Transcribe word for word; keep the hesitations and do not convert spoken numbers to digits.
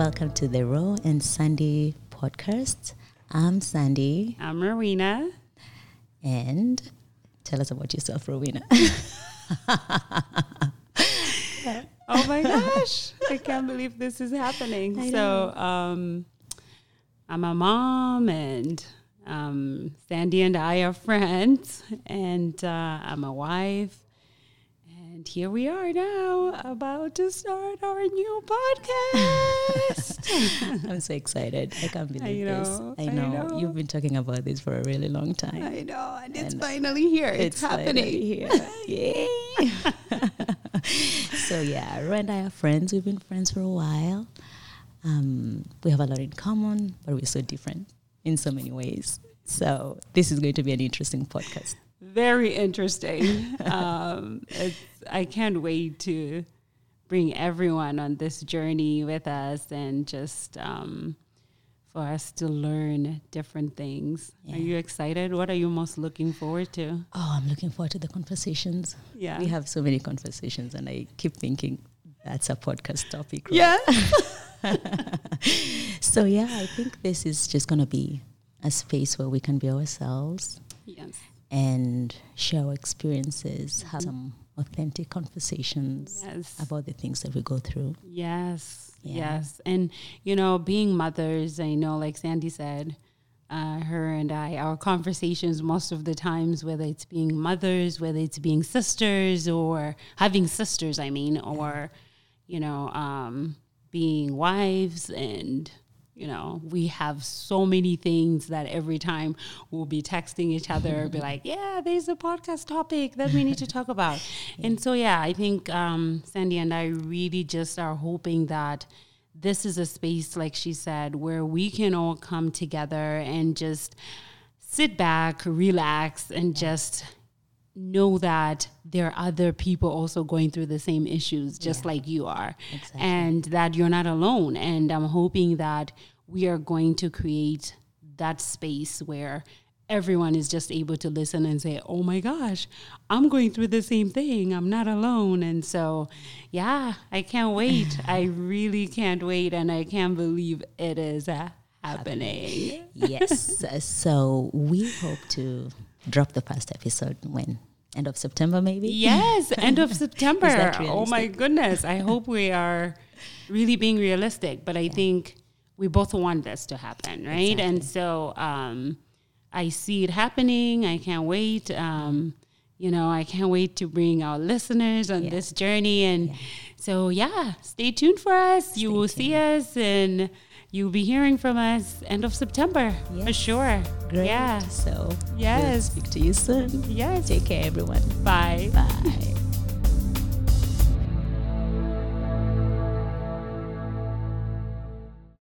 Welcome to the Ro and Sandy podcast. I'm Sandy. I'm Rowena. And tell us about yourself, Rowena. Oh my gosh, I can't believe this is happening. I so um, I'm a mom, and um, Sandy and I are friends, and uh, I'm a wife. And here we are now, about to start our new podcast. I'm so excited. I can't believe I know, this. I know. I know. You've been talking about this for a really long time. I know. And, and it's finally here. It's, it's happening. Finally here. Yay. So, yeah, Ro and I are friends. We've been friends for a while. Um, we have a lot in common, but we're so different in so many ways. So this is going to be an interesting podcast. Very interesting. um, it's, I can't wait to bring everyone on this journey with us, and just um, for us to learn different things. Yeah. Are you excited? What are you most looking forward to? Oh, I'm looking forward to the conversations. Yeah. We have so many conversations, and I keep thinking that's a podcast topic. Right? Yeah. So, yeah, I think this is just going to be a space where we can be ourselves. Yes. And share our experiences, have some authentic conversations yes. about the things that we go through. Yes, yeah. yes. And, you know, being mothers, I know, like Sandy said, uh, her and I, our conversations most of the times, whether it's being mothers, whether it's being sisters or having sisters, I mean, or, you know, um, being wives and... You know, we have so many things that every time we'll be texting each other, be like, yeah, there's a podcast topic that we need to talk about. Yeah. And so, yeah, I think um, Sandy and I really just are hoping that this is a space, like she said, where we can all come together and just sit back, relax, and just know that there are other people also going through the same issues, just yeah. like you are, exactly. and that you're not alone. And I'm hoping that we are going to create that space where everyone is just able to listen and say, oh my gosh, I'm going through the same thing. I'm not alone. And so, yeah, I can't wait. I really can't wait. And I can't believe it is uh, happening. Yes. So we hope to drop the past episode when? End of September, maybe? Yes, end of September. Oh, my goodness. I hope we are really being realistic. But I yeah. think we both want this to happen, right? Exactly. And so um, I see it happening. I can't wait. Um, you know, I can't wait to bring our listeners on yeah. this journey. And yeah. so, yeah, stay tuned for us. Stay you will tuned. see us, and you'll be hearing from us end of September, yes. for sure. Great. Yeah. So, yes. We'll speak to you soon. Yes. Take care, everyone. Bye. Bye.